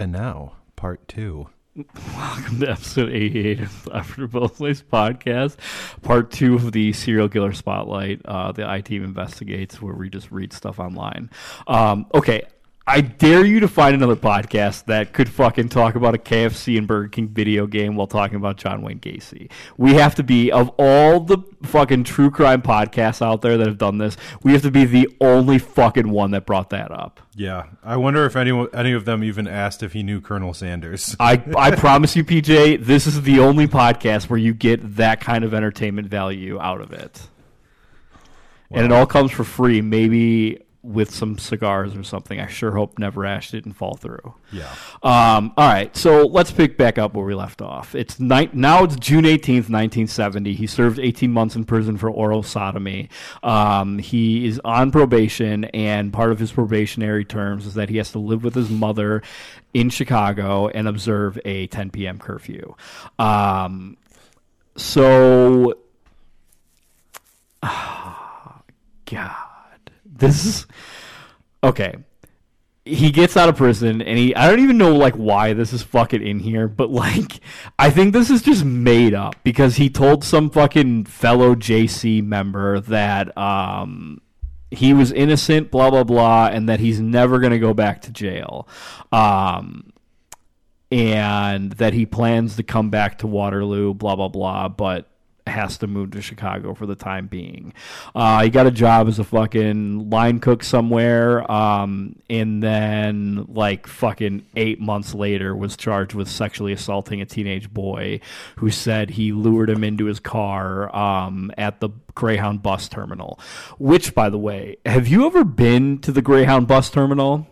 And now, part two. Welcome to episode 88 of the After Both Ways podcast, part two of the Serial Killer Spotlight, the I-Team Investigates, where we just read stuff online. Okay, I dare you to find another podcast that could fucking talk about a KFC and Burger King video game while talking about John Wayne Gacy. We have to be, of all the fucking true crime podcasts out there that have done this, we have to be the only fucking one that brought that up. Yeah. I wonder if any of them even asked if he knew Colonel Sanders. I promise you, PJ, this is the only podcast where you get that kind of entertainment value out of it. Wow. And it all comes for free, maybe with some cigars or something. I sure hope Neverash didn't fall through. Yeah. All right, so let's pick back up where we left off. Now it's June 18th, 1970. He served 18 months in prison for oral sodomy. He is on probation, and part of his probationary terms is that he has to live with his mother in Chicago and observe a 10 p.m. curfew. God. This is okay. He gets out of prison, and I don't even know why this is fucking in here, but I think this is just made up because he told some fucking fellow JC member that he was innocent, blah blah blah, and that he's never gonna go back to jail, and that he plans to come back to Waterloo, blah blah blah, but has to move to Chicago for the time being. He got a job as a fucking line cook somewhere, and then fucking 8 months later was charged with sexually assaulting a teenage boy who said he lured him into his car at the Greyhound bus terminal. Which, by the way, have you ever been to the Greyhound bus terminal?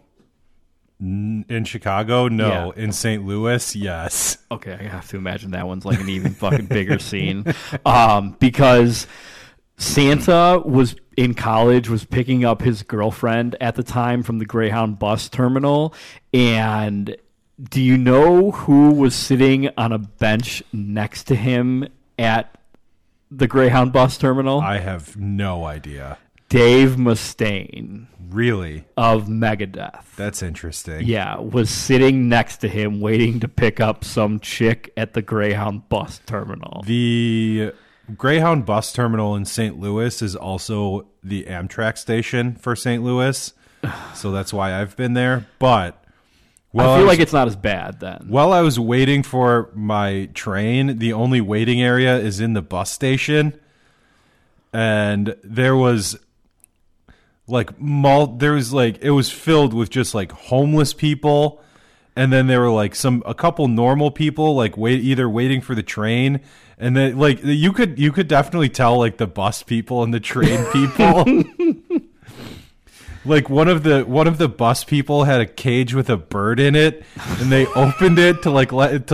In Chicago? No. Yeah. In St. Louis? Yes. Okay, I have to imagine that one's an even fucking bigger scene. Because Santa was in college, was picking up his girlfriend at the time from the Greyhound bus terminal, and do you know who was sitting on a bench next to him at the Greyhound bus terminal? I have no idea. Dave Mustaine. Really? Of Megadeth. That's interesting. Yeah, was sitting next to him waiting to pick up some chick at the Greyhound bus terminal. The Greyhound bus terminal in St. Louis is also the Amtrak station for St. Louis, so that's why I've been there. But I feel like it's not as bad then. While I was waiting for my train, the only waiting area is in the bus station, and there was... it was filled with just homeless people, and then there were a couple normal people waiting for the train, and then you could definitely tell the bus people and the train people. One of the bus people had a cage with a bird in it, and they opened it to pet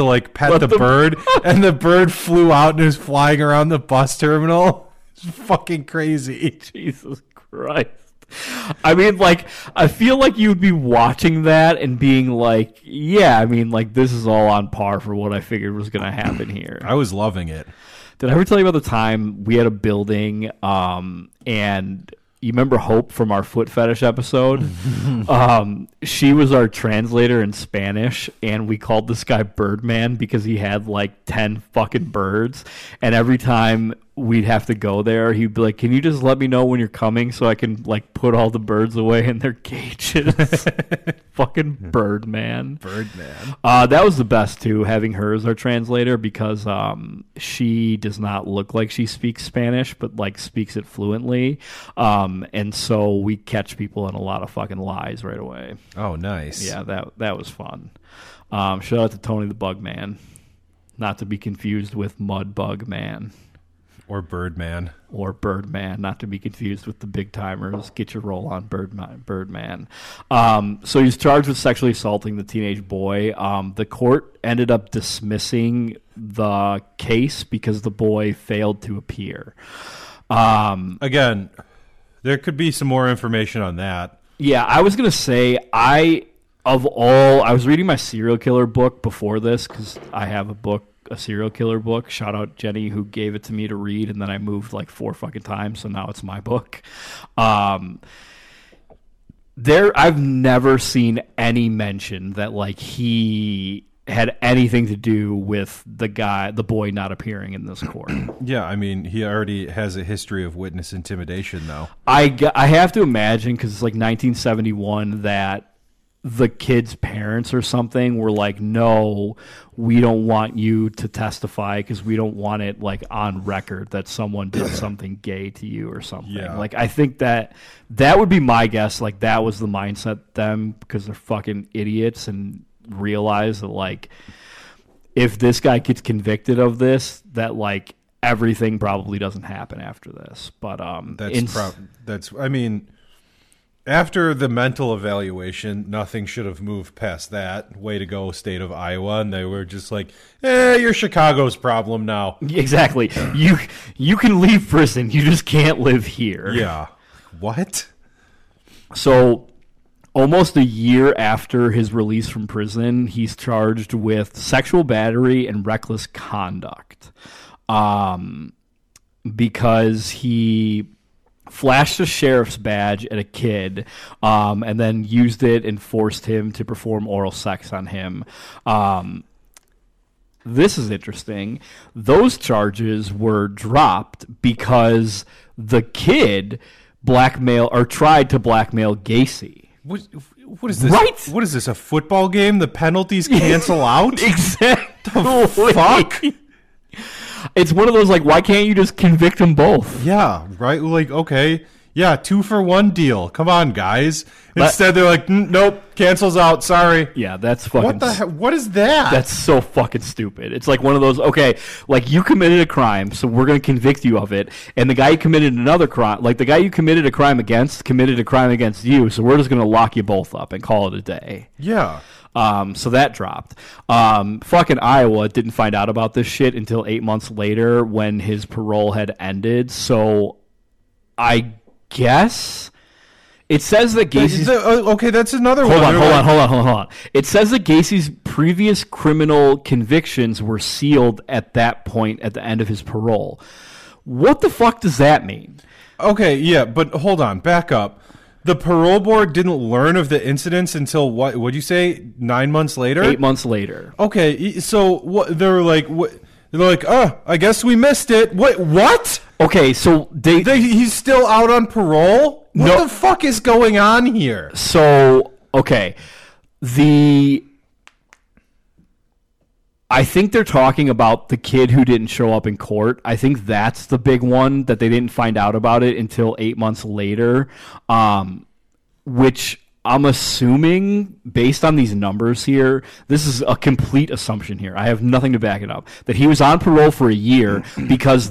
the bird, and the bird flew out and was flying around the bus terminal. It's fucking crazy. Jesus Christ. I mean, I feel like you'd be watching that and being yeah, I mean, this is all on par for what I figured was going to happen here. I was loving it. Did I ever tell you about the time we had a building, and you remember Hope from our foot fetish episode? She was our translator in Spanish, and we called this guy Birdman because he had 10 fucking birds, and every time we'd have to go there, he'd be like, "Can you just let me know when you're coming so I can put all the birds away in their cages?" Fucking Birdman. Birdman. That was the best too, having her as our translator, because she does not look like she speaks Spanish, but speaks it fluently, and so we catch people in a lot of fucking lies right away. Oh, nice. Yeah, that was fun. Shout out to Tony the Bug Man, not to be confused with Mud Bug Man. Or Birdman, not to be confused with the big timers. Get your roll on, Birdman. So he's charged with sexually assaulting the teenage boy. The court ended up dismissing the case because the boy failed to appear. Again, there could be some more information on that. Yeah, I was going to say, I was reading my serial killer book before this, because I have a serial killer book. Shout out Jenny, who gave it to me to read, and then I moved 4 fucking times, so now it's my book. I've never seen any mention that like he had anything to do with the boy not appearing in this court. Yeah, I mean, he already has a history of witness intimidation, though. I have to imagine, because it's like 1971, that the kid's parents or something were like, no, we don't want you to testify because we don't want it like on record that someone did something gay to you or something. Yeah. Like, I think that would be my guess. Like, that was the mindset them, because they're fucking idiots and realize that like if this guy gets convicted of this, that like everything probably doesn't happen after this. But after the mental evaluation, nothing should have moved past that. Way to go, state of Iowa. And they were just like, you're Chicago's problem now. Exactly. You can leave prison. You just can't live here. Yeah. What? So almost a year after his release from prison, he's charged with sexual battery and reckless conduct. Because he flashed a sheriff's badge at a kid and then used it and forced him to perform oral sex on him. This is interesting. Those charges were dropped because the kid tried to blackmail Gacy. What is this? Right? What is this, a football game? The penalties cancel out? Exactly. The fuck? It's one of those, like, why can't you just convict them both? Yeah, right? Like, okay. Yeah, 2-for-1 deal. Come on, guys. Instead, they're like, nope, cancels out. Sorry. Yeah, that's fucking... What the hell? What is that? That's so fucking stupid. It's like one of those, okay, like, you committed a crime, so we're going to convict you of it. And the guy you committed another crime... Like, the guy you committed a crime against committed a crime against you, so we're just going to lock you both up and call it a day. Yeah. So that dropped. Fucking Iowa didn't find out about this shit until 8 months later when his parole had ended. So I guess it says that Gacy's... Okay, that's another one. Hold on. It says that Gacy's previous criminal convictions were sealed at that point at the end of his parole. What the fuck does that mean? Okay, yeah, but hold on. Back up. The parole board didn't learn of the incidents until, what would you say, 9 months later? 8 months later. Okay, so they're like, oh, I guess we missed it. What? Okay, so he's still out on parole? What the fuck is going on here? So, okay, I think they're talking about the kid who didn't show up in court. I think that's the big one, that they didn't find out about it until 8 months later, which I'm assuming, based on these numbers here, this is a complete assumption here. I have nothing to back it up. That he was on parole for a year because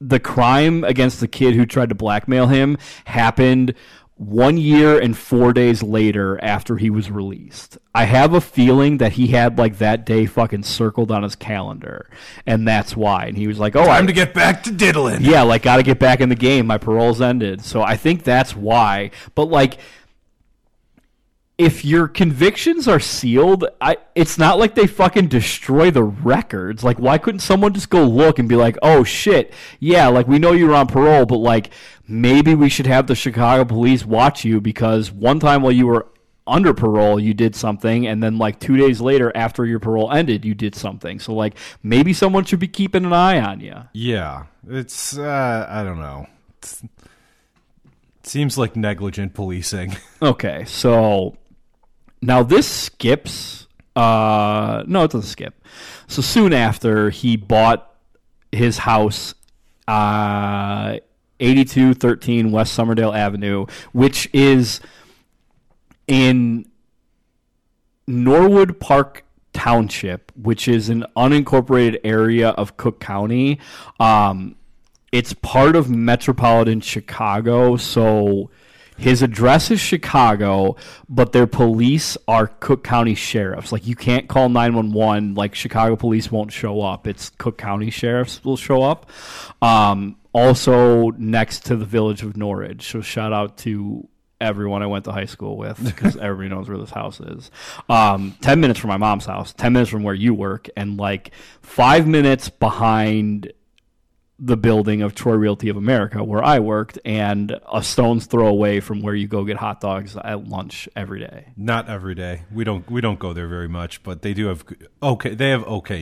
the crime against the kid who tried to blackmail him happened 1 year and 4 days later after he was released. I have a feeling that he had like that day fucking circled on his calendar, and that's why. And he was like, time to get back to diddling. Yeah, like, gotta get back in the game. My parole's ended. So I think that's why. But like, if your convictions are sealed, it's not like they fucking destroy the records. Like, why couldn't someone just go look and be like, oh, shit, yeah, like, we know you were on parole, but, like, maybe we should have the Chicago police watch you because one time while you were under parole, you did something, and then, like, 2 days later after your parole ended, you did something. So, like, maybe someone should be keeping an eye on you. Yeah, it's, I don't know. It seems like negligent policing. Okay, so... Now, this skips. No, it doesn't skip. So soon after, he bought his house, 8213 West Somerdale Avenue, which is in Norwood Park Township, which is an unincorporated area of Cook County. It's part of metropolitan Chicago, so... His address is Chicago, but their police are Cook County sheriffs. Like, you can't call 911. Like, Chicago police won't show up. It's Cook County sheriffs will show up. Also, next to the village of Norridge. So shout out to everyone I went to high school with, because everybody knows where this house is. 10 minutes from my mom's house, 10 minutes from where you work, and, like, 5 minutes behind the building of Troy Realty of America, where I worked, and a stone's throw away from where you go get hot dogs at lunch every day. Not every day. We don't go there very much, but they do have okay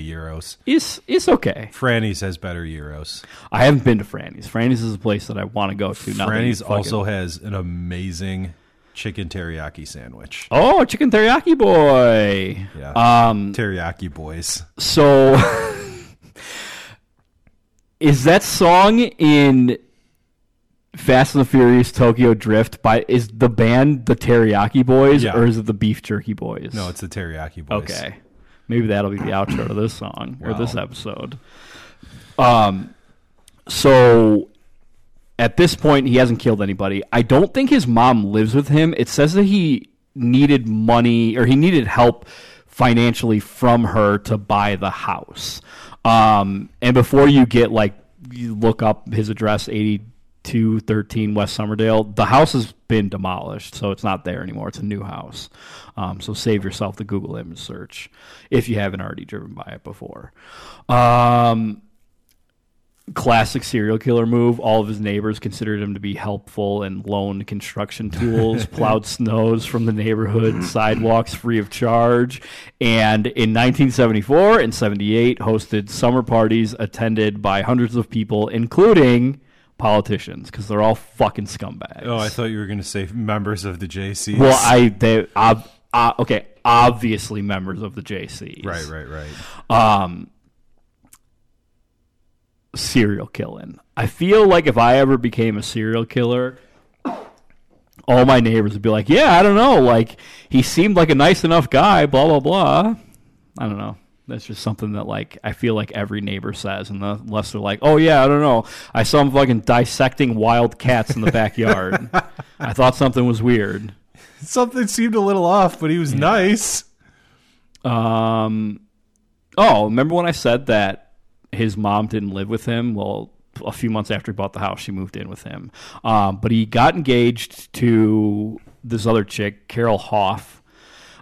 gyros. It's okay. Franny's has better gyros. I haven't been to Franny's. Franny's is a place that I want to go to. Franny's also has an amazing chicken teriyaki sandwich. Oh, chicken teriyaki boy. Yeah. Teriyaki boys. So is that song in Fast and the Furious Tokyo Drift is the band the Teriyaki Boys, yeah, or is it the Beef Jerky Boys? No, it's the Teriyaki Boys. Okay. Maybe that'll be the outro to this song, wow, or this episode. So at this point, he hasn't killed anybody. I don't think his mom lives with him. It says that he needed money, or he needed help financially from her to buy the house. And before you get, like, you look up his address, 8213 West Somerdale, the house has been demolished, so it's not there anymore. It's a new house. So save yourself the Google image search if you haven't already driven by it before. Classic serial killer move. All of his neighbors considered him to be helpful and loaned construction tools, plowed snows from the neighborhood sidewalks free of charge, and in 1974 and 78 hosted summer parties attended by hundreds of people, including politicians, because they're all fucking scumbags. Oh, I thought you were going to say members of the JCs. Well, okay, obviously members of the JCs. Right. Serial killing. I feel like if I ever became a serial killer, all my neighbors would be like, yeah, I don't know, like, he seemed like a nice enough guy, blah, blah, blah. I don't know. That's just something that, like, I feel like every neighbor says, unless they're like, oh, yeah, I don't know, I saw him fucking dissecting wild cats in the backyard. I thought something was weird. Something seemed a little off, but he was nice. Oh, remember when I said that his mom didn't live with him? Well, a few months after he bought the house, she moved in with him. But he got engaged to this other chick, Carol Hoff,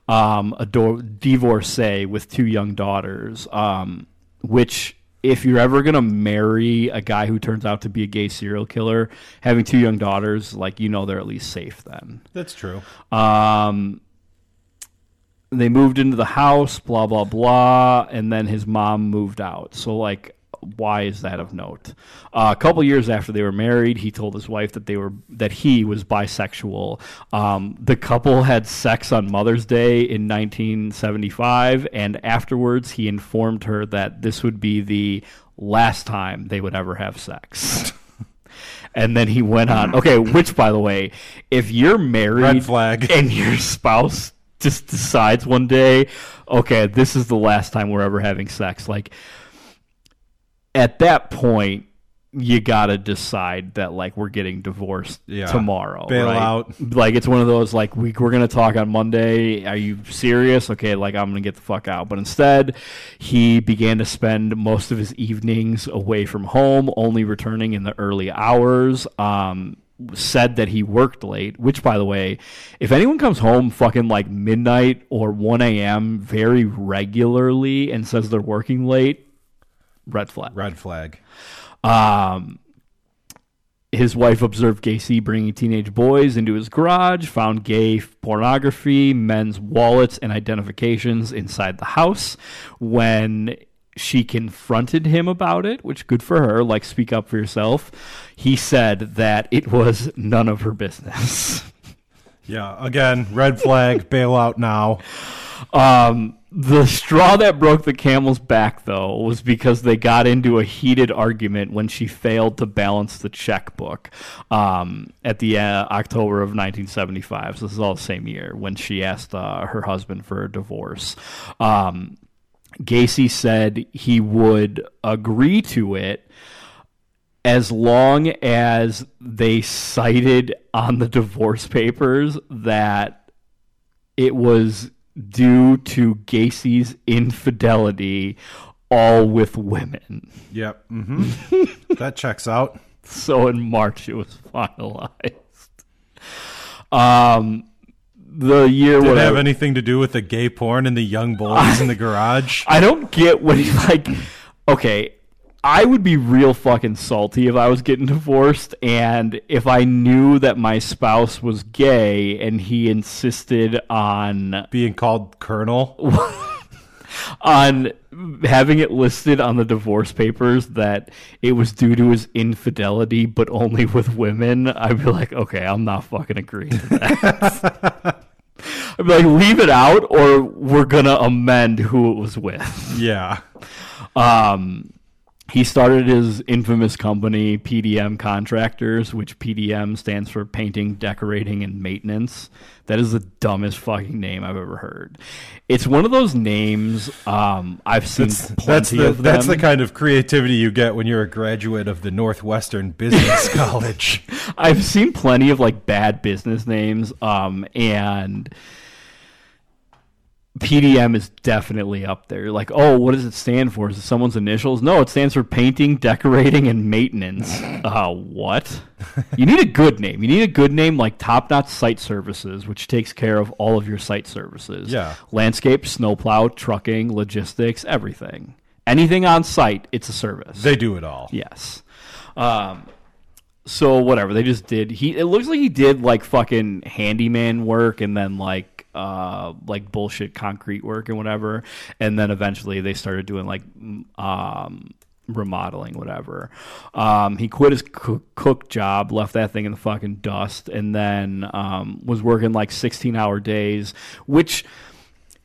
a divorcee with 2 young daughters, which, if you're ever going to marry a guy who turns out to be a gay serial killer, having 2 young daughters, like, you know, they're at least safe then. That's true. They moved into the house, blah, blah, blah, and then his mom moved out. So, like, why is that of note? A couple years after they were married, he told his wife that he was bisexual. The couple had sex on Mother's Day in 1975, and afterwards he informed her that this would be the last time they would ever have sex. And then he went on. Okay, which, by the way, if you're married, red flag, and your spouse just decides one day, okay, this is the last time we're ever having sex, like, at that point, you gotta decide that, like, we're getting divorced tomorrow. Bail out. Like, it's one of those, like, we're gonna talk on Monday. Are you serious? Okay, like, I'm gonna get the fuck out. But instead, he began to spend most of his evenings away from home, only returning in the early hours. Said that he worked late, which, by the way, if anyone comes home fucking like midnight or 1 a.m. very regularly and says they're working late, red flag. Red flag. His wife observed Gacy bringing teenage boys into his garage, found gay pornography, men's wallets, and identifications inside the house. When she confronted him about it, which, good for her, like, speak up for yourself, he said that it was none of her business. Yeah, again, red flag, bail out now. The straw that broke the camel's back, though, was because they got into a heated argument when she failed to balance the checkbook at the October of 1975. So this is all the same year, when she asked her husband for a divorce. Gacy said he would agree to it as long as they cited on the divorce papers that it was due to Gacy's infidelity, all with women. Yep. Mm-hmm. That checks out. So in March, it was finalized. The year did it have anything to do with the gay porn and the young boys in the garage? I don't get what he's like. Okay, I would be real fucking salty if I was getting divorced, and if I knew that my spouse was gay and he insisted on being called Colonel, on having it listed on the divorce papers that it was due to his infidelity, but only with women. I'd be like, okay, I'm not fucking agreeing to that. I'd be like, leave it out, or we're gonna amend who it was with. Yeah. He started his infamous company, PDM Contractors, which PDM stands for Painting, Decorating, and Maintenance. That is the dumbest fucking name I've ever heard. It's one of those names I've seen plenty of them. That's the kind of creativity you get when you're a graduate of the Northwestern Business College. I've seen plenty of like bad business names, and PDM is definitely up there. Like, oh, what does it stand for? Is it someone's initials? No, it stands for Painting, Decorating, and Maintenance. What? You need a good name. You need a good name like Top Notch Site Services, which takes care of all of your site services. Yeah. Landscape, snowplow, trucking, logistics, everything. Anything on site, it's a service. They do it all. Yes. So whatever they just did, it looks like he did like fucking handyman work, and then like bullshit concrete work and whatever, and then eventually they started doing like remodeling, whatever. He quit his cook job, left that thing in the fucking dust, and then was working like 16-hour days, which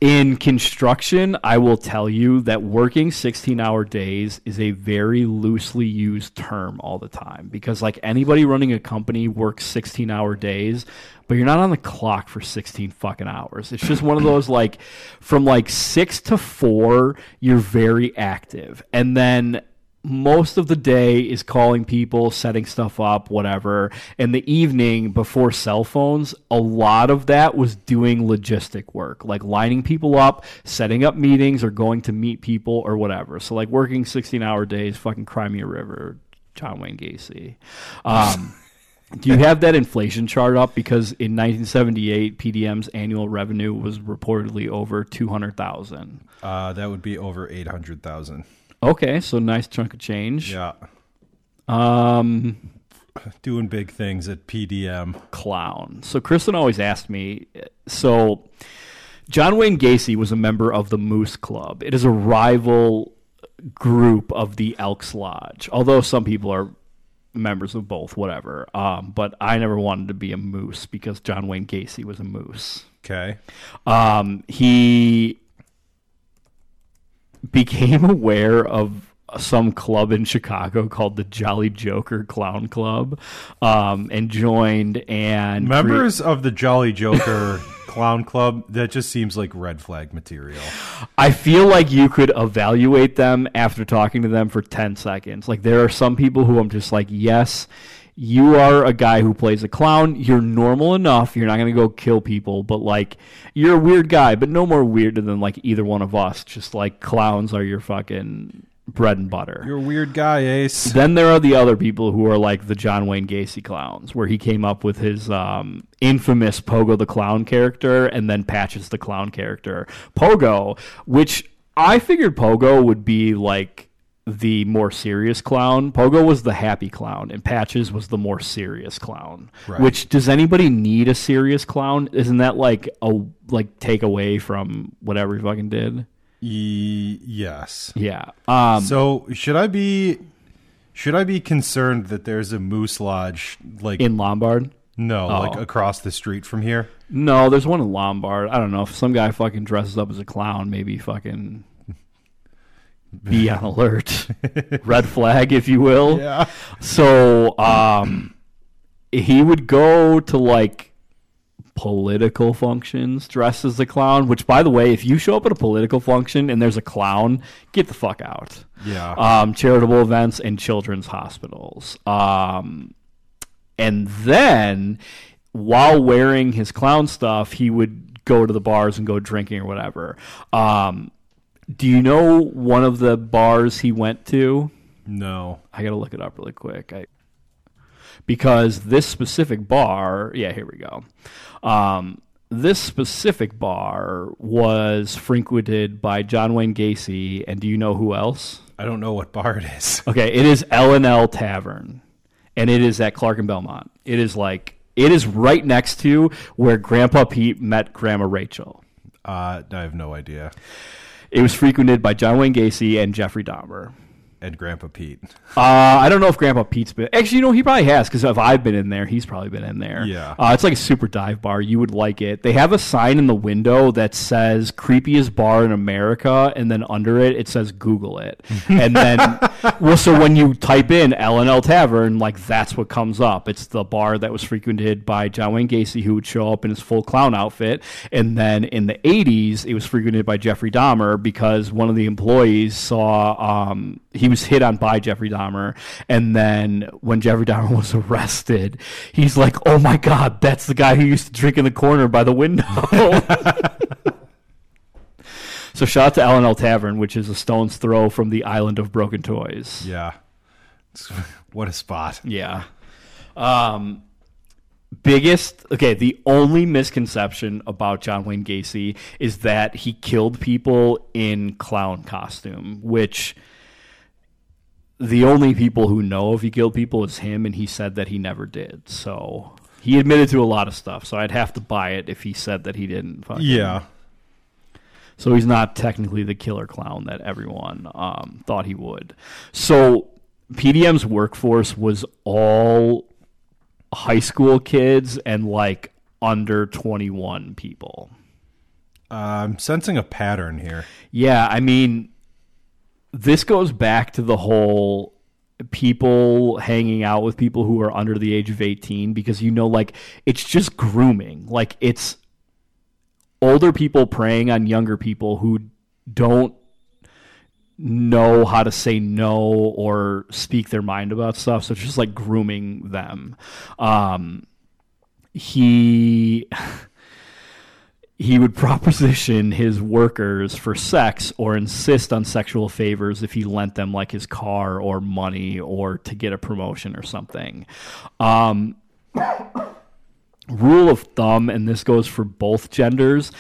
in construction, I will tell you that working 16-hour days is a very loosely used term all the time, because like anybody running a company works 16-hour days, but you're not on the clock for 16 fucking hours. It's just one of those like from like 6 to 4, you're very active. And then most of the day is calling people, setting stuff up, whatever. And the evening before cell phones, a lot of that was doing logistic work, like lining people up, setting up meetings, or going to meet people or whatever. So like working 16-hour days, fucking cry me a river, John Wayne Gacy. Do you have that inflation chart up? Because in 1978, PDM's annual revenue was reportedly over $200,000. That would be over $800,000. Okay, so nice chunk of change. Yeah. Doing big things at PDM. Clown. So Kristen always asked me, so John Wayne Gacy was a member of the Moose Club. It is a rival group of the Elks Lodge, although some people are members of both, whatever. But I never wanted to be a moose because John Wayne Gacy was a moose. Okay. He became aware of some club in Chicago called the Jolly Joker Clown Club, and joined. And members of the Jolly Joker Clown Club, that just seems like red flag material. I feel like you could evaluate them after talking to them for 10 seconds. Like, there are some people who I'm just like, yes, you are a guy who plays a clown. You're normal enough. You're not going to go kill people, but like, you're a weird guy, but no more weirder than like either one of us. Just like, clowns are your fucking bread and butter. You're a weird guy, Ace. Then there are the other people who are like the John Wayne Gacy clowns, where he came up with his infamous Pogo the Clown character, and then Patches the Clown character. Pogo, which I figured Pogo would be like the more serious clown. Pogo was the happy clown, and Patches was the more serious clown. Right. Which, does anybody need a serious clown? Isn't that like a take away from whatever he fucking did? Yes. Yeah. So should I be concerned that there's a moose lodge like in Lombard? No, like across the street from here. No, there's one in Lombard. I don't know, if some guy fucking dresses up as a clown, maybe fucking be on alert. Red flag, if you will. Yeah. So he would go to like political functions dressed as a clown, which, by the way, if you show up at a political function and there's a clown, get the fuck out. Yeah. Charitable events and children's hospitals. And then while wearing his clown stuff, he would go to the bars and go drinking or whatever. Do you know one of the bars he went to? No. I got to look it up really quick. Because this specific bar, yeah, here we go. This specific bar was frequented by John Wayne Gacy, and do you know who else? I don't know what bar it is. Okay, it is L&L Tavern, and it is at Clark and Belmont. It is like, it is right next to where Grandpa Pete met Grandma Rachel. I have no idea. It was frequented by John Wayne Gacy and Jeffrey Dahmer. And Grandpa Pete. I don't know if Grandpa Pete's been... Actually, you know, he probably has, because if I've been in there, he's probably been in there. Yeah. It's like a super dive bar. You would like it. They have a sign in the window that says, creepiest bar in America, and then under it, it says, Google it. And then, well, so when you type in L&L Tavern, like, that's what comes up. It's the bar that was frequented by John Wayne Gacy, who would show up in his full clown outfit. And then in the 80s, it was frequented by Jeffrey Dahmer, because one of the employees saw... he was hit on by Jeffrey Dahmer, and then when Jeffrey Dahmer was arrested, he's like, oh my God, that's the guy who used to drink in the corner by the window. So shout out to L&L Tavern, which is a stone's throw from the island of broken toys. Yeah. What a spot. Yeah. The only misconception about John Wayne Gacy is that he killed people in clown costume, which... The only people who know if he killed people is him, and he said that he never did. So he admitted to a lot of stuff, so I'd have to buy it if he said that he didn't. Yeah. So he's not technically the killer clown that everyone thought he would. So PDM's workforce was all high school kids and, like, under 21 people. I'm sensing a pattern here. Yeah, I mean... This goes back to the whole people hanging out with people who are under the age of 18, because, you know, like, it's just grooming. Like, it's older people preying on younger people who don't know how to say no or speak their mind about stuff. So it's just like grooming them. He would proposition his workers for sex or insist on sexual favors if he lent them, like, his car or money or to get a promotion or something. Rule of thumb, and this goes for both genders,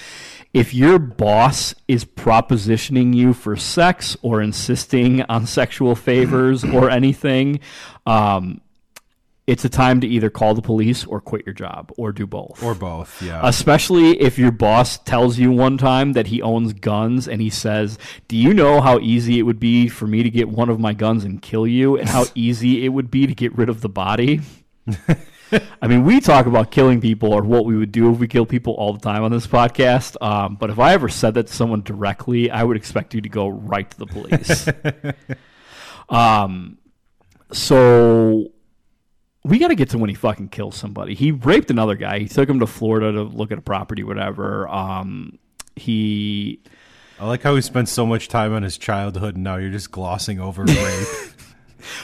if your boss is propositioning you for sex or insisting on sexual favors or anything, it's a time to either call the police or quit your job, or do both. Or both, yeah. Especially if your boss tells you one time that he owns guns, and he says, do you know how easy it would be for me to get one of my guns and kill you, and how easy it would be to get rid of the body? I mean, we talk about killing people, or what we would do if we kill people, all the time on this podcast. But if I ever said that to someone directly, I would expect you to go right to the police. So... We got to get to when he fucking kills somebody. He raped another guy. He took him to Florida to look at a property, whatever. I like how he spent so much time on his childhood, and now you're just glossing over rape.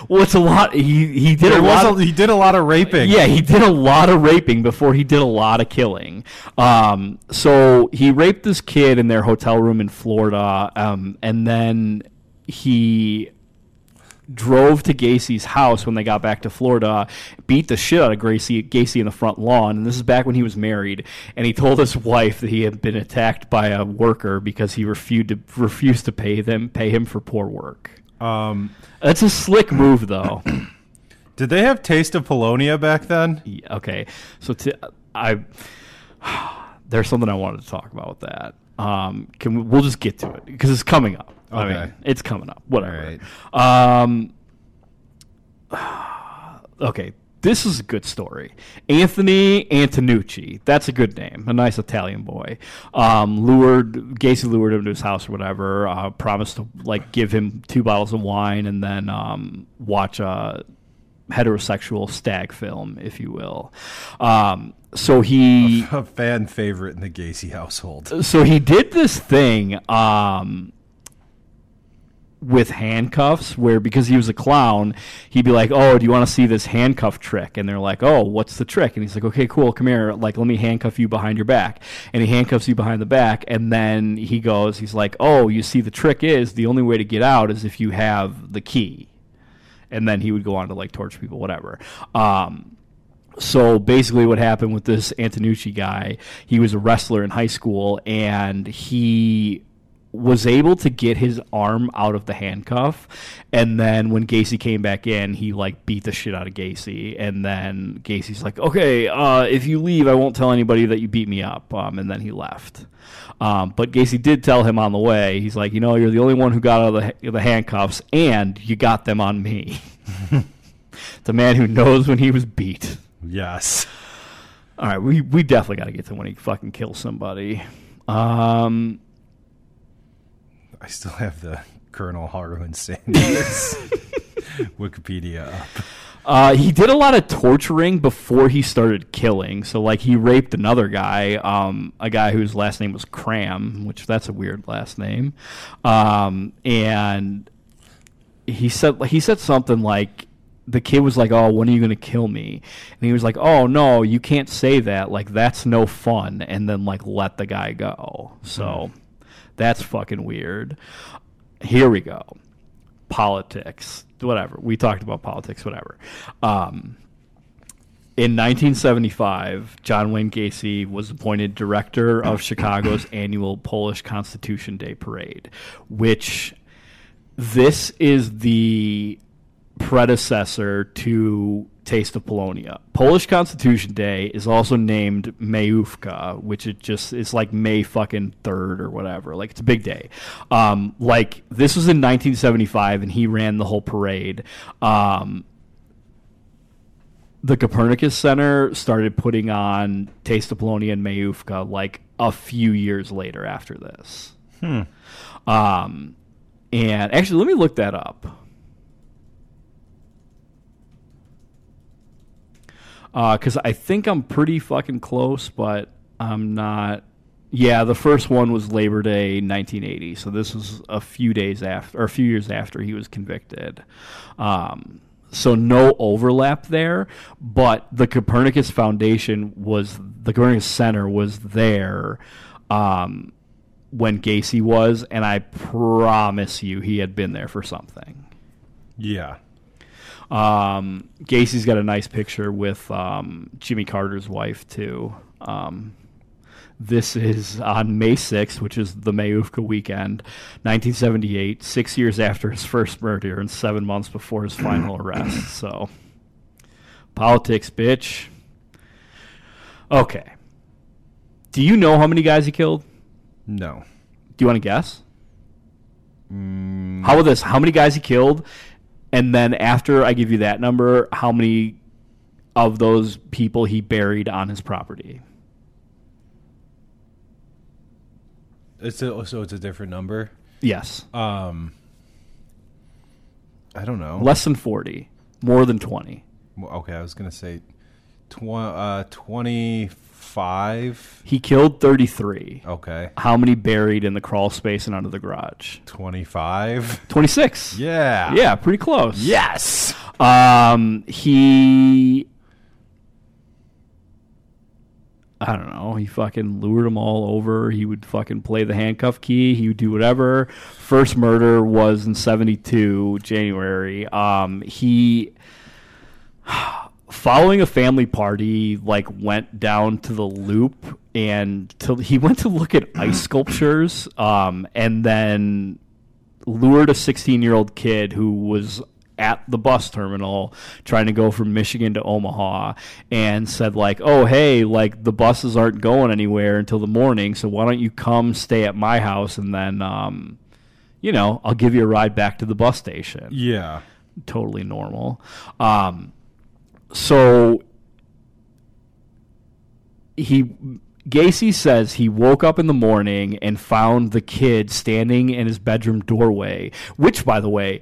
Well, it's a lot. He did a lot of raping. Yeah, he did a lot of raping before he did a lot of killing. So he raped this kid in their hotel room in Florida, and then he... drove to Gacy's house when they got back to Florida, beat the shit out of Gacy in the front lawn, and this is back when he was married, and he told his wife that he had been attacked by a worker because he refused to pay him for poor work. That's a slick move, though. Did they have Taste of Polonia back then? Yeah, okay, so there's something I wanted to talk about with that. We'll just get to it, because it's coming up. Okay. I mean, it's coming up. Whatever. Right. Okay, this is a good story. Anthony Antonucci. That's a good name. A nice Italian boy. Gacy lured him to his house or whatever. Promised to, like, give him 2 bottles of wine, and then watch a heterosexual stag film, if you will. So he... A fan favorite in the Gacy household. So he did this thing... with handcuffs, where, because he was a clown, he'd be like, oh, do you want to see this handcuff trick? And they're like, oh, what's the trick? And he's like, okay, cool, come here, like, let me handcuff you behind your back. And he handcuffs you behind the back, and then he's like, oh, you see, the trick is, the only way to get out is if you have the key. And then he would go on to, like, torture people, whatever. So basically what happened with this Antonucci guy, he was a wrestler in high school, and he was able to get his arm out of the handcuff, and then when Gacy came back in, he like beat the shit out of Gacy, and then Gacy's like, okay, if you leave, I won't tell anybody that you beat me up, and then he left. But Gacy did tell him on the way, he's like, you know, you're the only one who got out of the handcuffs, and you got them on me. The man who knows when he was beat. Yes. All right, we definitely got to get to when he fucking kills somebody. I still have the Colonel Haruin Sanders Wikipedia up. He did a lot of torturing before he started killing. So, like, he raped another guy, a guy whose last name was Cram, which that's a weird last name. And he said something like, the kid was like, oh, when are you going to kill me? And he was like, oh, no, you can't say that. Like, that's no fun. And then, like, let the guy go. So... Mm. That's fucking weird. Here we go. Politics. Whatever. We talked about politics. Whatever. In 1975, John Wayne Gacy was appointed director of Chicago's annual Polish Constitution Day Parade, which this is the predecessor to Taste of Polonia. Polish Constitution Day is also named Majówka, which it just is like May fucking 3rd or whatever. Like, it's a big day. Like, this was in 1975, and he ran the whole parade. The Copernicus Center started putting on Taste of Polonia and Majówka like a few years later after this. And actually, let me look that up. Because I think I'm pretty fucking close, but I'm not. Yeah, the first one was Labor Day 1980, so this was a few days after, or a few years after he was convicted. So no overlap there, but the Copernicus Foundation was, the Copernicus Center was there when Gacy was, and I promise you he had been there for something. Yeah. Gacy's got a nice picture with Jimmy Carter's wife too. This is on May 6th, which is the Majówka weekend, 1978, 6 years after his first murder and 7 months before his final arrest. So, politics, bitch. Okay. Do you know how many guys he killed? No. Do you want to guess? How about this? How many guys he killed? And then after I give you that number, how many of those people he buried on his property? So it's a different number? Yes. I don't know. Less than 40. More than 20. Okay, I was going to say 25. He killed 33. Okay. How many buried in the crawl space and under the garage? 25. 26. Yeah. Yeah, pretty close. Yes. I don't know. He fucking lured them all over. He would fucking play the handcuff key. He would do whatever. First murder was in 72, January. He... following a family party, like, went down to the Loop, and he went to look at ice sculptures, and then lured a 16-year-old kid who was at the bus terminal trying to go from Michigan to Omaha, and said, like, oh, hey, like, the buses aren't going anywhere until the morning, so why don't you come stay at my house, and then, you know, I'll give you a ride back to the bus station. Yeah. Totally normal. So Gacy says he woke up in the morning and found the kid standing in his bedroom doorway, which, by the way,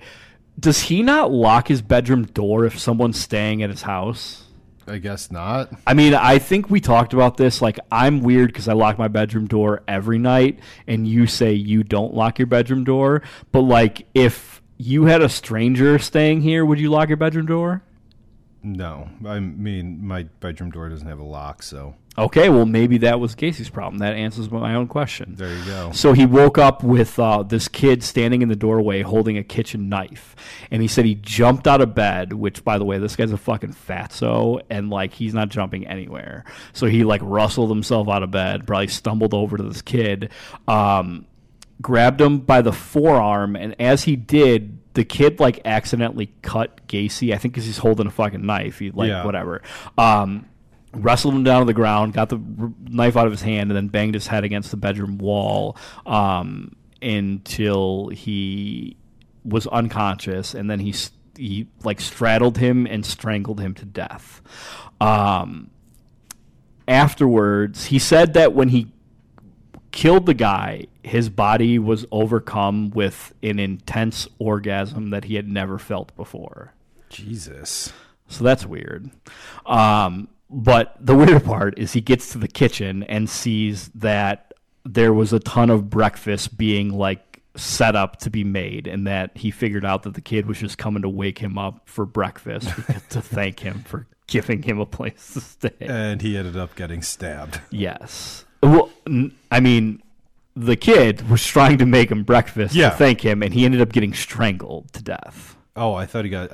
does he not lock his bedroom door if someone's staying at his house? I guess not. I mean, I think we talked about this. Like, I'm weird because I lock my bedroom door every night, and you say you don't lock your bedroom door. But, like, if you had a stranger staying here, would you lock your bedroom door? No, I mean, my bedroom door doesn't have a lock, so... Okay, well, maybe that was Gacy's problem. That answers my own question. There you go. So he woke up with this kid standing in the doorway holding a kitchen knife, and he said he jumped out of bed, which, by the way, this guy's a fucking fatso, and, like, he's not jumping anywhere. So he, like, rustled himself out of bed, probably stumbled over to this kid, grabbed him by the forearm, and as he did, the kid like accidentally cut Gacy, I think, because he's holding a fucking knife. He like whatever. Wrestled him down to the ground, got the knife out of his hand, and then banged his head against the bedroom wall until he was unconscious, and then he like straddled him and strangled him to death. Afterwards, he said that when he killed the guy, his body was overcome with an intense orgasm that he had never felt before. Jesus. So that's weird. But the weird part is he gets to the kitchen and sees that there was a ton of breakfast being like set up to be made, and that he figured out that the kid was just coming to wake him up for breakfast to thank him for giving him a place to stay. And he ended up getting stabbed. Yes. Well, I mean, the kid was trying to make him breakfast to thank him, and he ended up getting strangled to death. Oh, I thought he got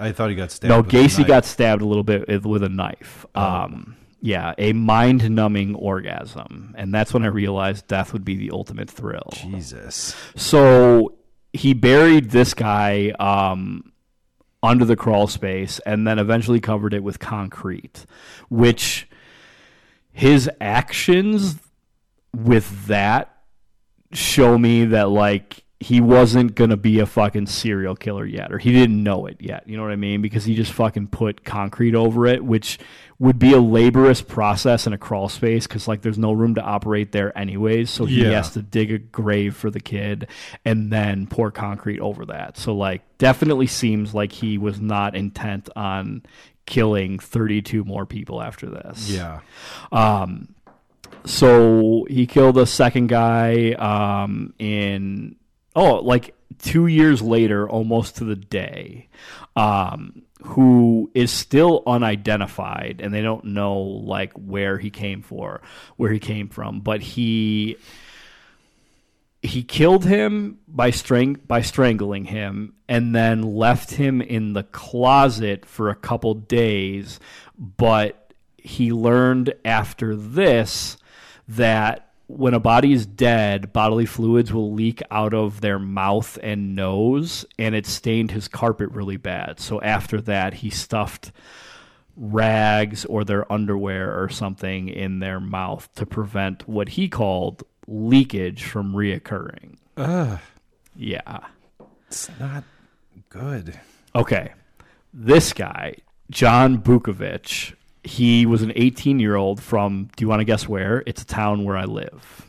stabbed. No, Gacy got stabbed a little bit with a knife. Oh. Yeah, a mind-numbing orgasm, and that's when I realized death would be the ultimate thrill. Jesus. So he buried this guy under the crawl space, and then eventually covered it with concrete, which his actions with that show me that like he wasn't going to be a fucking serial killer yet, or he didn't know it yet. You know what I mean? Because he just fucking put concrete over it, which would be a laborious process in a crawl space, because like there's no room to operate there anyways. So he has to dig a grave for the kid and then pour concrete over that. So like definitely seems like he was not intent on killing 32 more people after this. Yeah. So he killed a second guy in... Oh, like 2 years later, almost to the day, who is still unidentified, and they don't know like where he came from. But he killed him by strangling him, and then left him in the closet for a couple days. But he learned after this that when a body is dead, bodily fluids will leak out of their mouth and nose, and it stained his carpet really bad. So after that, he stuffed rags or their underwear or something in their mouth to prevent what he called leakage from reoccurring. Ugh. Yeah. It's not good. Okay. This guy, John Bukovich... He was an 18-year-old from, do you want to guess where? It's a town where I live.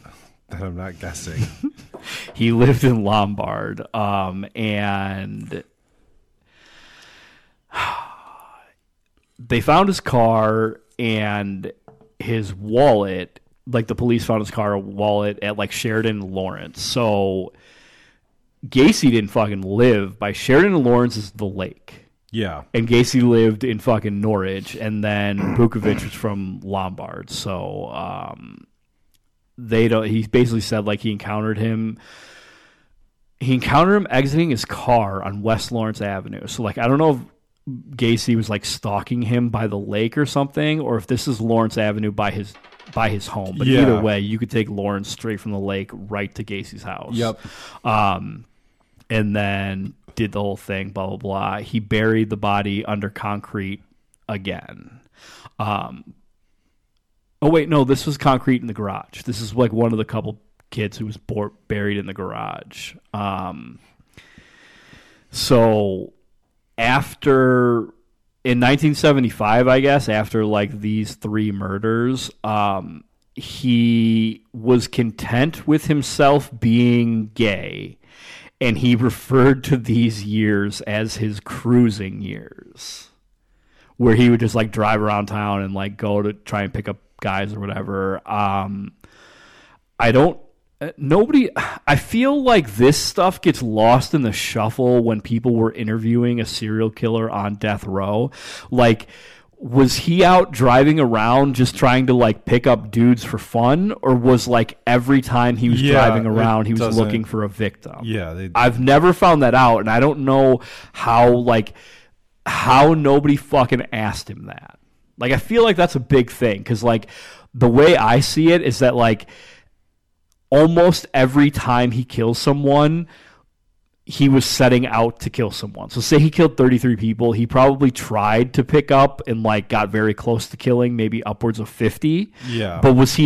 That I'm not guessing. He lived in Lombard. And they found his car and his wallet. Like, the police found his car wallet at, like, Sheridan and Lawrence. So Gacy didn't fucking live by Sheridan and Lawrence is the lake. Yeah. And Gacy lived in fucking Norwich, and then Bukovich was from Lombard. So he basically said like he encountered him exiting his car on West Lawrence Avenue. So like I don't know if Gacy was like stalking him by the lake or something, or if this is Lawrence Avenue by his home. But either way, you could take Lawrence straight from the lake right to Gacy's house. Yep. And then did the whole thing, blah, blah, blah. He buried the body under concrete again. Oh, wait, no, this was concrete in the garage. This is like one of the couple kids who was buried in the garage. So after... In 1975, I guess, after like these three murders... he was content with himself being gay, and he referred to these years as his cruising years, where he would just like drive around town and like go to try and pick up guys or whatever. I feel like this stuff gets lost in the shuffle when people were interviewing a serial killer on death row. Like, was he out driving around just trying to like pick up dudes for fun, or was like every time he was driving around he was looking for a victim? I've never found that out, and I don't know how nobody fucking asked him that. Like, I feel like that's a big thing, because like the way I see it is that like almost every time he kills someone, he was setting out to kill someone. So say he killed 33 people. He probably tried to pick up and like got very close to killing maybe upwards of 50. Yeah. But was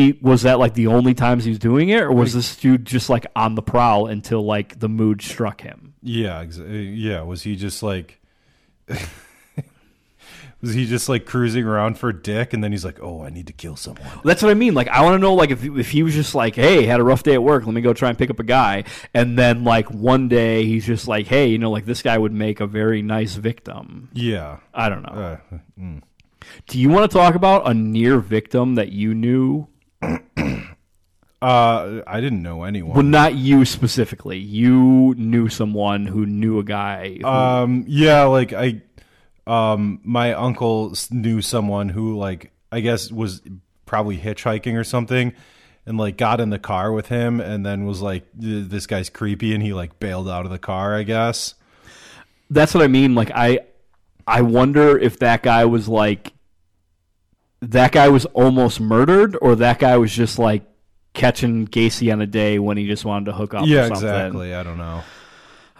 that like the only times he was doing it, or was this dude just like on the prowl until like the mood struck him? Yeah. Yeah. Was he just like, was he just like cruising around for a dick and then he's like, oh, I need to kill someone? That's what I mean. Like, I want to know, like, if he was just like, hey, had a rough day at work, let me go try and pick up a guy. And then like one day he's just like, hey, you know, like this guy would make a very nice victim. Yeah. I don't know. Do you want to talk about a near victim that you knew? I didn't know anyone. Well, not you specifically. You knew someone who knew a guy. Yeah. Like my uncle knew someone who, like, I guess was probably hitchhiking or something, and like got in the car with him and then was like, this guy's creepy, and he like bailed out of the car, I guess. That's what I mean. Like, I wonder if that guy was like, that guy was almost murdered, or that guy was just like catching Gacy on a day when he just wanted to hook up. Yeah, or something. Exactly. I don't know.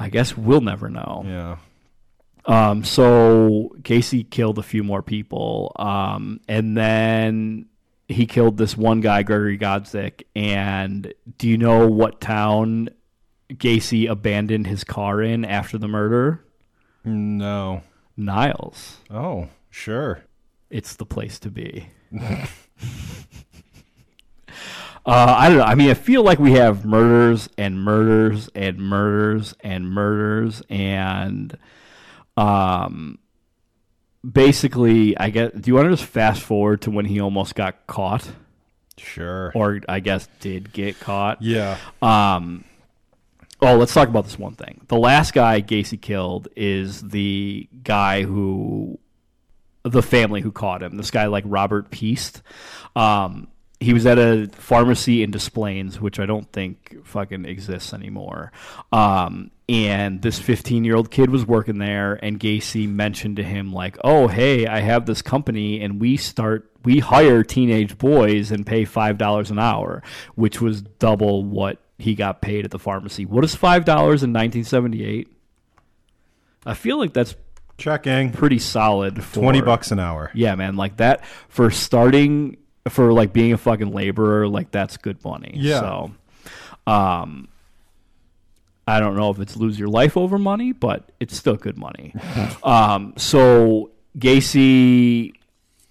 I guess we'll never know. Yeah. So Gacy killed a few more people, and then he killed this one guy, Gregory Godzik. And do you know what town Gacy abandoned his car in after the murder? No. Niles. Oh, sure. It's the place to be. I don't know. I mean, I feel like we have murders and murders and murders and murders and... basically, I guess, do you want to just fast forward to when he almost got caught? Sure. Or I guess did get caught. Yeah. Let's talk about this one thing. The last guy Gacy killed is the guy who, the family who caught him. This guy, like Robert Piest. He was at a pharmacy in Des Plaines, which I don't think fucking exists anymore. And this 15-year-old kid was working there, and Gacy mentioned to him, like, oh, hey, I have this company, and we hire teenage boys and pay $5 an hour, which was double what he got paid at the pharmacy. What is $5 in 1978? I feel like that's... Checking. Pretty solid. For, $20 an hour. Yeah, man, like that for starting... for like being a fucking laborer, like that's good money. Yeah. So, I don't know if it's lose your life over money, but it's still good money. So Gacy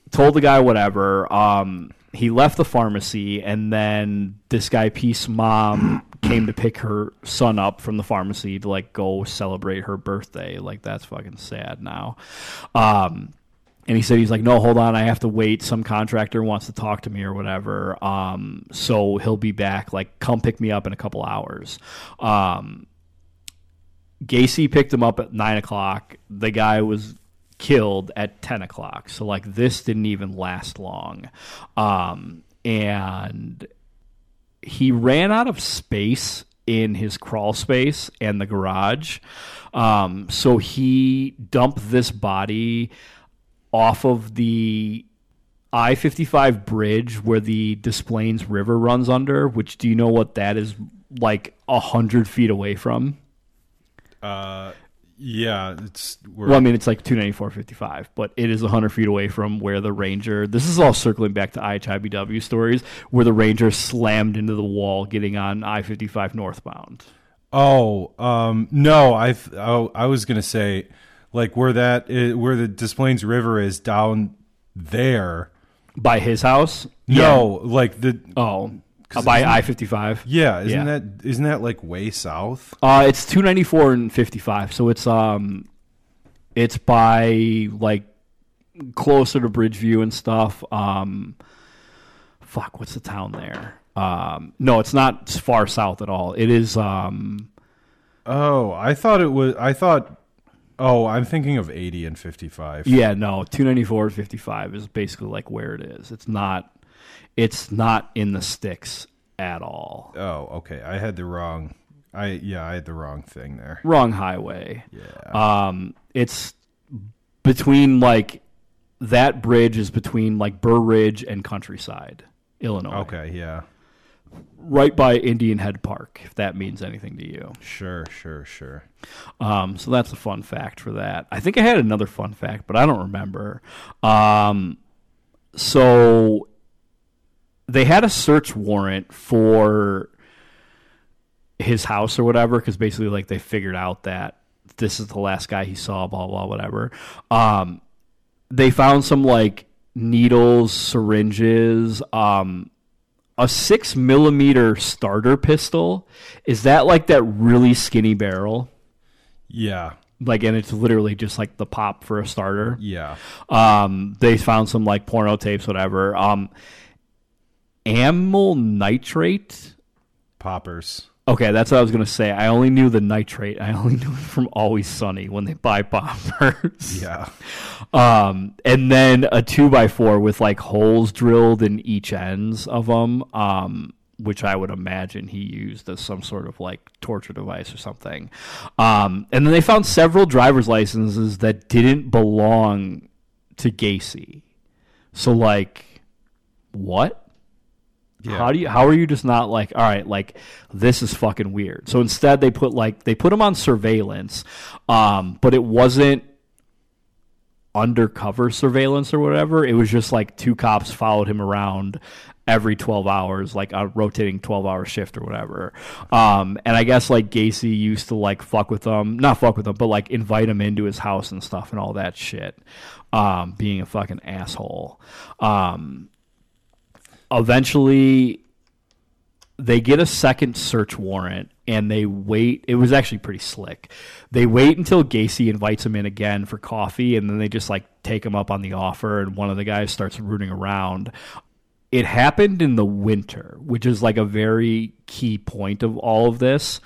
told the guy whatever. He left the pharmacy, and then this guy Peace's mom came to pick her son up from the pharmacy to like go celebrate her birthday. Like that's fucking sad now. And he said, he's like, no, hold on, I have to wait. Some contractor wants to talk to me or whatever. So he'll be back. Like, come pick me up in a couple hours. Gacy picked him up at 9 o'clock. The guy was killed at 10 o'clock. So, like, this didn't even last long. And he ran out of space in his crawl space and the garage. So he dumped this body off of the I-55 bridge where the Des Plaines River runs under, which, do you know what that is like 100 feet away from? Yeah, it's... Well, I mean, it's like 294.55, but it is 100 feet away from where the Ranger... This is all circling back to IHIBW stories, where the Ranger slammed into the wall getting on I-55 northbound. Oh, no, I was going to say... Like where the Des Plaines River is down there, by his house. No, yeah. Like the by I-55. Yeah, isn't that like way south? It's 294.55, so it's by like closer to Bridgeview and stuff. Fuck, what's the town there? No, it's not far south at all. It is. I thought it was. I thought. Oh, I'm thinking of 80 and 55. Yeah, no, 294.55 is basically like where it is. It's not in the sticks at all. Oh, okay. I had the wrong thing there. Wrong highway. Yeah. It's between like that bridge is between like Burr Ridge and Countryside, Illinois. Okay, yeah. right by Indian Head Park, if that means anything to you. Sure. So that's a fun fact for that. I think I had another fun fact, but I don't remember. So they had a search warrant for his house or whatever, because basically like they figured out that this is the last guy he saw, blah, blah, whatever. They found some like needles, syringes, a 6mm starter pistol. Is that like that really skinny barrel? Yeah. Like, and it's literally just like the pop for a starter. Yeah. They found some like porno tapes, whatever. Amyl nitrate poppers. Okay, that's what I was going to say. I only knew the nitrate. I only knew it from Always Sunny when they buy poppers. Yeah. And then a 2x4 with like holes drilled in each ends of them, which I would imagine he used as some sort of like torture device or something. And then they found several driver's licenses that didn't belong to Gacy. So like, what? Yeah. How are you just not like, all right, like this is fucking weird. So instead they put him on surveillance, but it wasn't undercover surveillance or whatever. It was just like two cops followed him around every 12 hours, like a rotating 12-hour shift or whatever. And I guess like Gacy used to like not fuck with them, but like invite him into his house and stuff and all that shit. Being a fucking asshole. Eventually, they get a second search warrant, and they wait. It was actually pretty slick. They wait until Gacy invites him in again for coffee, and then they just like take him up on the offer, and one of the guys starts rooting around. It happened in the winter, which is like a very key point of all of this.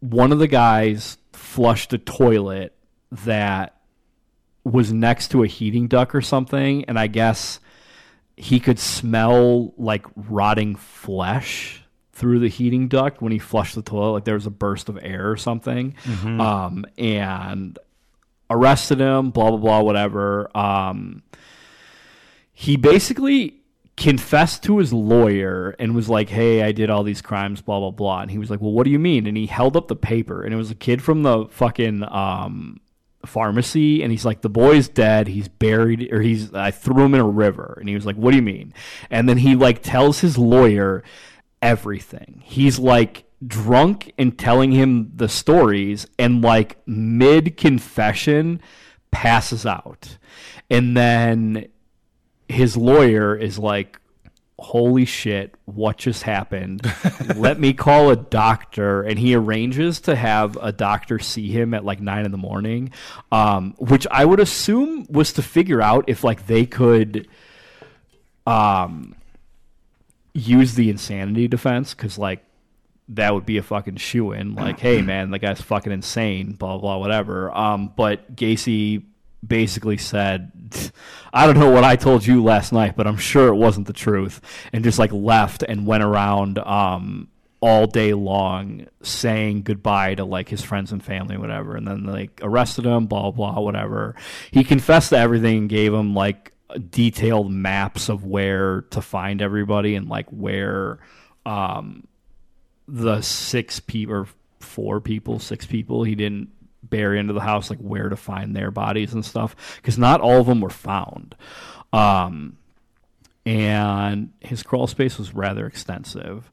One of the guys flushed a toilet that was next to a heating duct or something, and I guess he could smell like rotting flesh through the heating duct when he flushed the toilet. Like there was a burst of air or something. Mm-hmm. And arrested him, blah, blah, blah, whatever. He basically confessed to his lawyer and was like, hey, I did all these crimes, blah, blah, blah. And he was like, well, what do you mean? And he held up the paper, and it was a kid from the fucking pharmacy, and he's like, the boy's dead, he's buried, or I threw him in a river. And he was like, what do you mean? And then he like tells his lawyer everything. He's like drunk and telling him the stories, and like mid confession passes out. And then his lawyer is like, holy shit, what just happened? Let me call a doctor. And he arranges to have a doctor see him at like 9 a.m, which I would assume was to figure out if like they could use the insanity defense, because like that would be a fucking shoo-in. Like, hey man, that guy's fucking insane, blah, blah, whatever. But Gacy basically said, I don't know what I told you last night, but I'm sure it wasn't the truth, and just like left and went around all day long saying goodbye to like his friends and family, whatever. And then like arrested him, blah, blah, whatever. He confessed to everything and gave him like detailed maps of where to find everybody, and like where the six people he didn't bury into the house, like where to find their bodies and stuff, because not all of them were found. And his crawl space was rather extensive.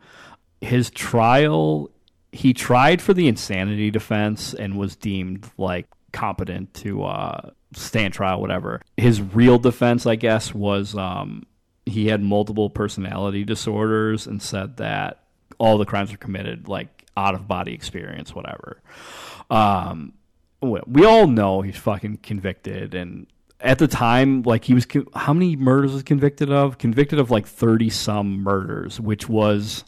His trial, he tried for the insanity defense and was deemed like competent to stand trial, whatever. His real defense, I guess, was he had multiple personality disorders, and said that all the crimes were committed like out of body experience, whatever. We all know he's fucking convicted, and at the time, like he was, how many murders was convicted of? Convicted of like 30-some murders, which was,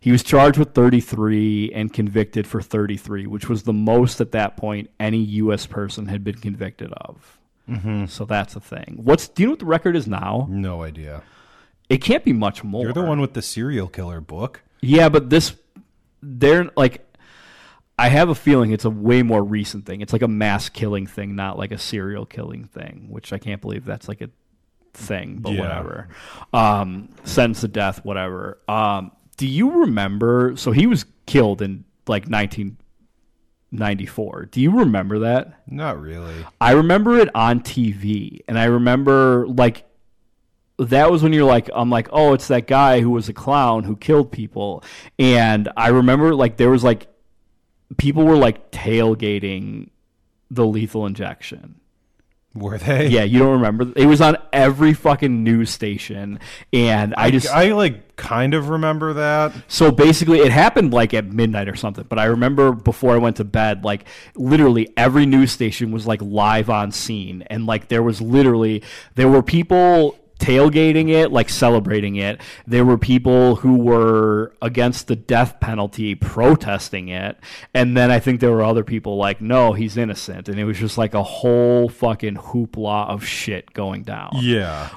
he was charged with 33 and convicted for 33, which was the most at that point any U.S. person had been convicted of. Mm-hmm. So that's a thing. Do you know what the record is now? No idea. It can't be much more. You're the one with the serial killer book. Yeah, but they're like, I have a feeling it's a way more recent thing. It's like a mass killing thing, not like a serial killing thing, which I can't believe that's like a thing, but yeah. Whatever. Sentence to death, whatever. Do you remember? So he was killed in like 1994. Do you remember that? Not really. I remember it on TV, and I remember like that was when you're like, I'm like, oh, it's that guy who was a clown who killed people. And I remember like there was like people were like tailgating the Lethal Injection. Were they? Yeah, you don't remember? It was on every fucking news station, and I like kind of remember that. So basically, it happened like at midnight or something. But I remember before I went to bed, like literally every news station was like live on scene, and like there were people tailgating it, like celebrating it. There were people who were against the death penalty protesting it, and then I think there were other people like, no, he's innocent. And it was just like a whole fucking hoopla of shit going down. Yeah.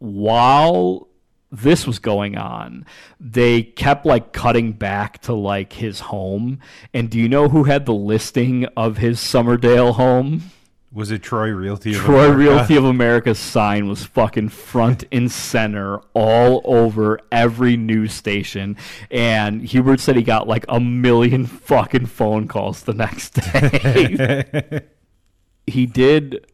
While this was going on, they kept like cutting back to like his home. And do you know who had the listing of his Summerdale home? Was it Troy Realty of America? Troy Realty of America's sign was fucking front and center all over every news station. And Hubert said he got like 1 million fucking phone calls the next day. He did.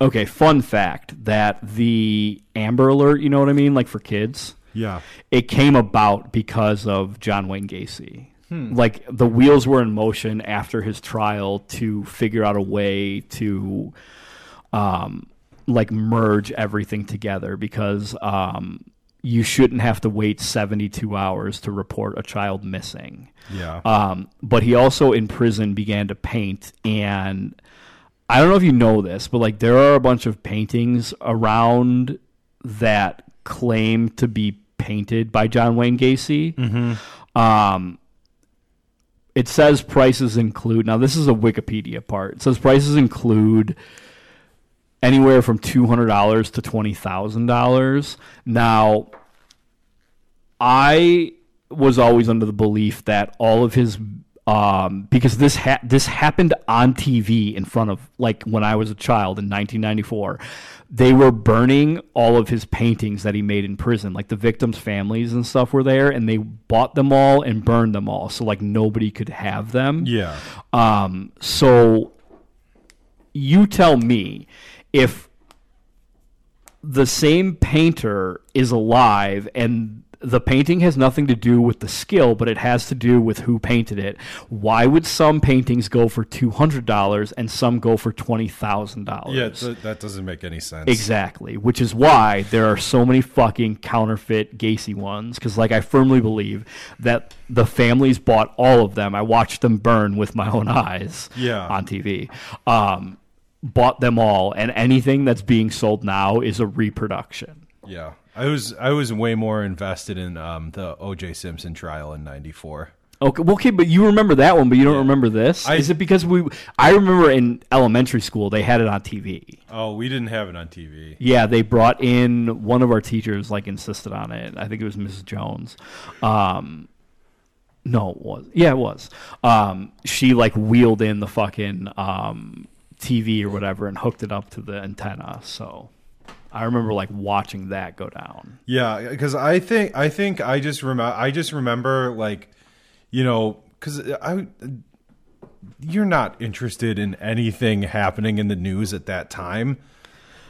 Okay, fun fact that the Amber Alert, you know what I mean? Like for kids. Yeah. It came about because of John Wayne Gacy. Like the wheels were in motion after his trial to figure out a way to like merge everything together, because you shouldn't have to wait 72 hours to report a child missing. Yeah. But he also in prison began to paint, and I don't know if you know this, but like there are a bunch of paintings around that claim to be painted by John Wayne Gacy. Mm-hmm. It says prices include... Now, this is a Wikipedia part. It says prices include anywhere from $200 to $20,000. Now, I was always under the belief that all of his... because this happened on TV in front of... Like, when I was a child in 1994, they were burning all of his paintings that he made in prison. Like, the victims' families and stuff were there, and they bought them all and burned them all. So, like, nobody could have them. Yeah. So, you tell me if the same painter is alive and the painting has nothing to do with the skill, but it has to do with who painted it. Why would some paintings go for $200 and some go for $20,000? Yeah, that doesn't make any sense. Exactly, which is why there are so many fucking counterfeit Gacy ones, because like I firmly believe that the families bought all of them. I watched them burn with my own eyes on TV. Bought them all, and anything that's being sold now is a reproduction. Yeah. I was way more invested in the O.J. Simpson trial in 94. Okay, but you remember that one, but you don't remember this? Is it because I remember in elementary school they had it on TV. Oh, we didn't have it on TV. Yeah, they brought in one of our teachers, like insisted on it. I think it was Mrs. Jones. No, it was. Yeah, it was. She like wheeled in the fucking TV or whatever and hooked it up to the antenna, so... I remember like watching that go down. Yeah, because I think I just remember like, you know, because you're not interested in anything happening in the news at that time,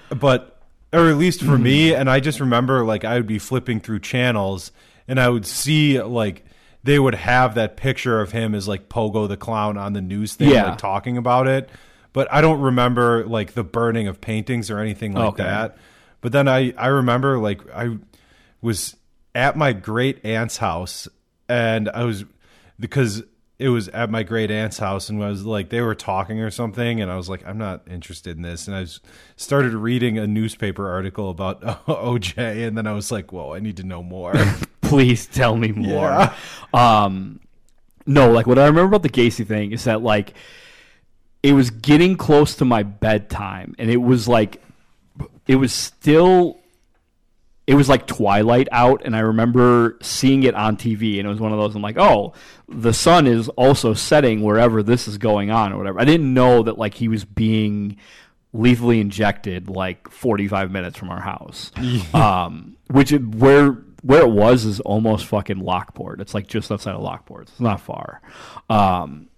but or at least for me. And I just remember like I would be flipping through channels and I would see like they would have that picture of him as like Pogo the Clown on the news thing, like talking about it. But I don't remember like the burning of paintings or anything like that. But then I remember like I was at my great aunt's house, and I was because it was at my great aunt's house, and I was like they were talking or something, and I was like I'm not interested in this, and I started reading a newspaper article about OJ, and then I was like, whoa, I need to know more. Please tell me more. Yeah. No, like what I remember about the Gacy thing is that like. It was getting close to my bedtime, and it was like, it was like twilight out, and I remember seeing it on TV, and it was one of those, I'm like, oh, the sun is also setting wherever this is going on or whatever. I didn't know that like he was being lethally injected like 45 minutes from our house, which where Where it was is almost fucking Lockport. It's like just outside of Lockport. It's not far. And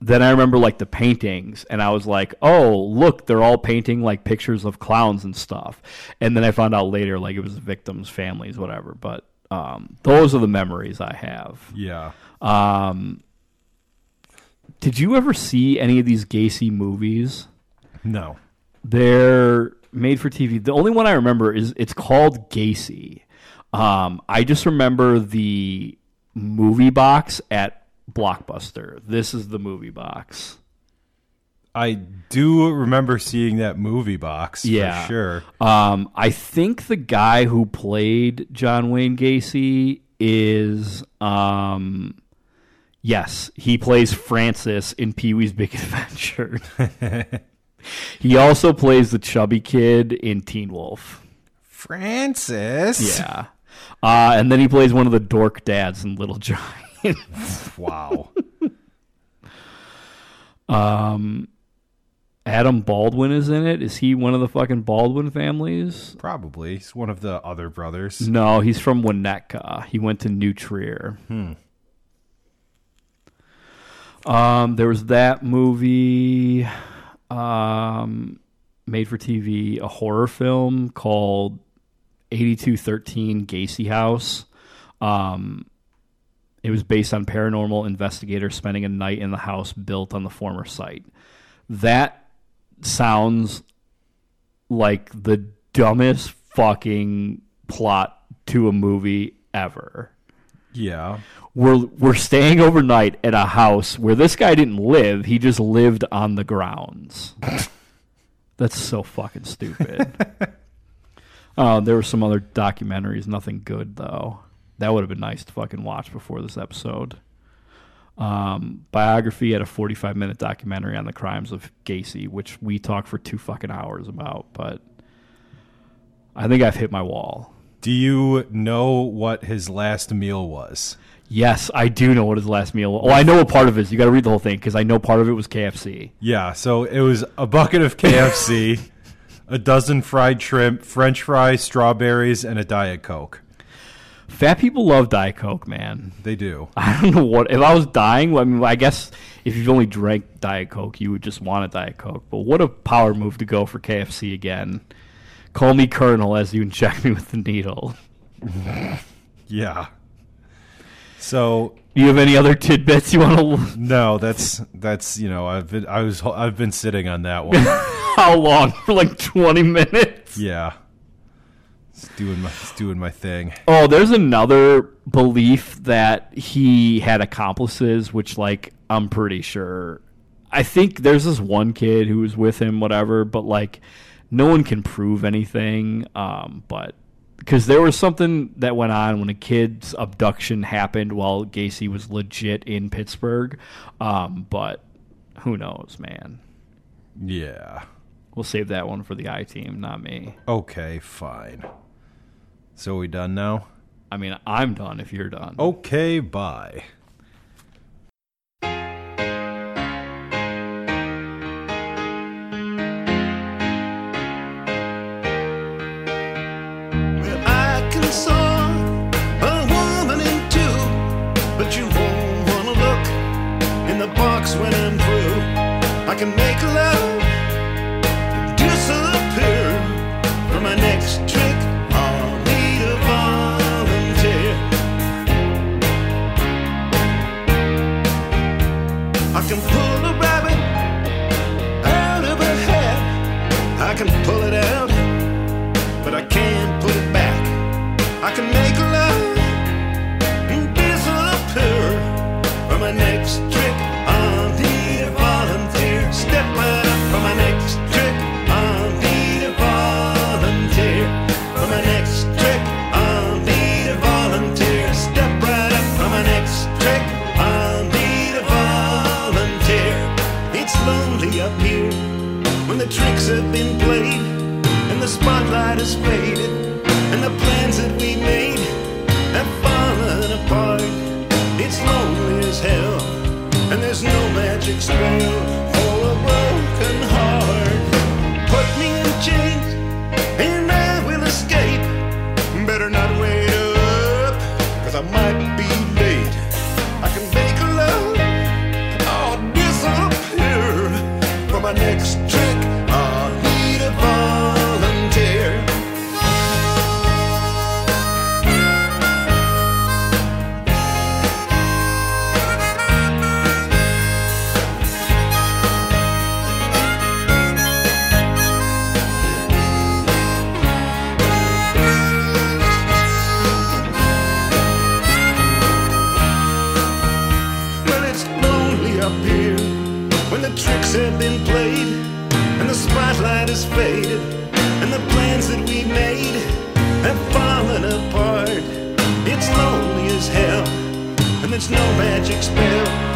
then I remember like the paintings, and I was like, oh, look, they're all painting like pictures of clowns and stuff. And then I found out later like it was the victims' families, whatever. But those are the memories I have. Yeah. Did you ever see any of these Gacy movies? No. They're made for TV. The only one I remember is it's called Gacy. I just remember the movie box at Blockbuster. This is the movie box. I do remember seeing that movie box, yeah, for sure. I think the guy who played John Wayne Gacy is... yes, he plays Francis in Pee Wee's Big Adventure. He also plays the chubby kid in Teen Wolf. Francis? Yeah. And then he plays one of the dork dads in Little Giants. Wow. Adam Baldwin is in it. Is he one of the fucking Baldwin families? Probably. He's one of the other brothers. No, he's from Winnetka. He went to New Trier. There was that movie... made for TV, a horror film called 8213 Gacy House. It was based on paranormal investigators spending a night in the house built on the former site. That sounds like the dumbest fucking plot to a movie ever. Yeah. We're staying overnight at a house where this guy didn't live. He just lived on the grounds. That's so fucking stupid. There were some other documentaries. Nothing good, though. That would have been nice to fucking watch before this episode. Biography had a 45-minute documentary on the crimes of Gacy, which we talked for 2 fucking hours about. But I think I've hit my wall. Do you know what his last meal was? Yes, I do know what his last meal was. Oh, I know a part of it. You got to read the whole thing because I know part of it was KFC. Yeah, so it was a bucket of KFC, a dozen fried shrimp, French fries, strawberries, and a Diet Coke. Fat people love Diet Coke, man. They do. I don't know what... If I was dying, I mean, I guess if you've only drank Diet Coke, you would just want a Diet Coke. But what a power move to go for KFC again. Call me Colonel as you inject me with the needle. Yeah. So, you have any other tidbits you want to? No, that's you know, I've been sitting on that one. How long? For like 20 minutes. Yeah. It's doing my thing. Oh, there's another belief that he had accomplices, which like I'm pretty sure. I think there's this one kid who was with him, whatever, but like. No one can prove anything, but because there was something that went on when a kid's abduction happened while Gacy was legit in Pittsburgh, but who knows, man? Yeah. We'll save that one for the I-Team, not me. Okay, fine. So are we done now? I mean, I'm done if you're done. Okay, bye. When I'm through, I can make love disappear. For my next trick, I'll need a volunteer. I can pull a rabbit out of a hat. I can pull it out, but I can't put it back. I can make love disappear. For my next trick, I'll need a volunteer. Step right up for my next trick. I'll need a volunteer. For my next trick, I'll need a volunteer. Step right up for my next trick. I'll need a volunteer. It's lonely up here when the tricks have been played and the spotlight has faded and the plans that we made have fallen apart. It's lonely as hell. And there's no magic spell for a broken heart. Put me in chains and I will escape. Better not wait. my next trick, I'll need a volunteer. Tricks have been played, and the spotlight has faded, and the plans that we made have fallen apart. It's lonely as hell, and it's no magic spell.